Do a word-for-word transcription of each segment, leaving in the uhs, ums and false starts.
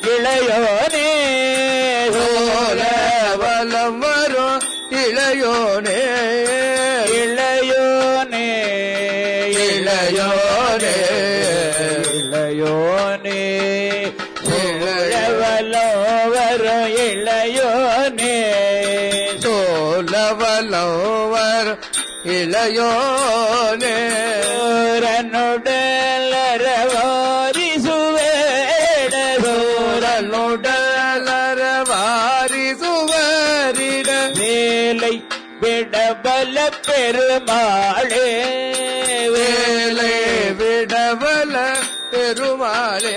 இளையோனே சூழ வல்லம் வரும் இளையோனே சூழ வல்லம் வரும் இளையோனே இளையோனே இளையோனே இளையோனே சோழவலோ வரும் இளையோனே சோழவலோ வரும் இளையோனே சோரனுடலரவாரி சுவேட சோரனுடலரவாரி சுவரிட வேலை விடபல பெருமாளே வேலை விடபல பெருமாளே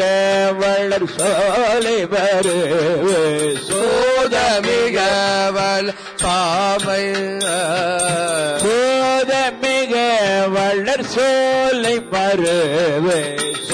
சோதமிக வளர் சோலை வருவே சோதமிக வளர் சாமை சோதமிக வளர் சோலை வருவே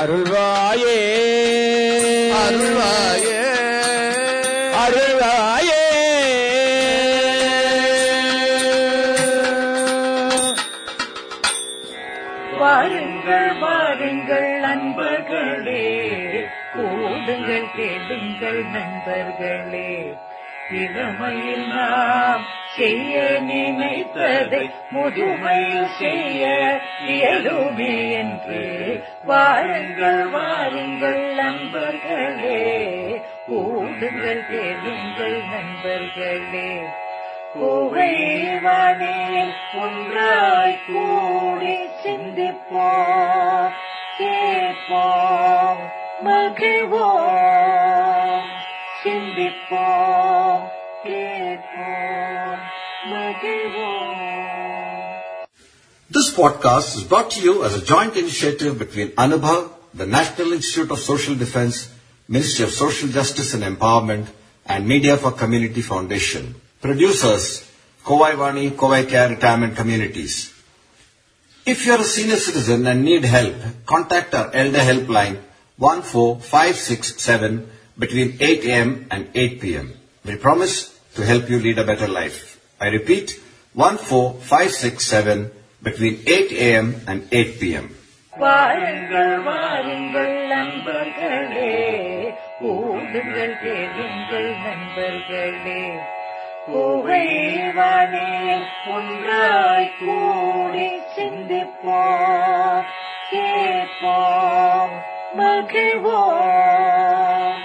அருள்வாயே அருள்வாயே அருள்வாயே வாருங்கள் வாருங்கள் நண்பர்களே கூடுங்கள் கேளுங்கள் நண்பர்களே இளமையில் நாம் செய்ய நினைத்ததை முதுமையில் செய்ய இயலுமே என்று வாருங்கள் வாருங்கள் நண்பர்களே கூடுங்கள் கேளுங்கள் நண்பர்களே கோவை வாணி ஒன்றாய் கூடி சிந்திப்போம் கேட்போம் மகிழ்வோம் சிந்திப்போம் கேட்போம் மகிழ்வோம். podcast is brought to you as a joint initiative between Anubhav, the National Institute of Social Defence, Ministry of Social Justice and Empowerment, and Media for Community Foundation. Producers, Kovai Vaani, Kovai Care Retirement Communities. If you are a senior citizen and need help, contact our Elder Helpline one four five six seven between eight a.m. and eight p.m. We promise to help you lead a better life. I repeat, one four five six seven between eight a.m. and eight p.m. வாருங்கள் வாருங்கள் நண்பர்களே, கூடுங்கள் கேளுங்கள் நண்பர்களே, கோவை வாணி ஒன்றாய் கூடி சிந்திப்போம், கேட்போம், மகிழ்வோம்,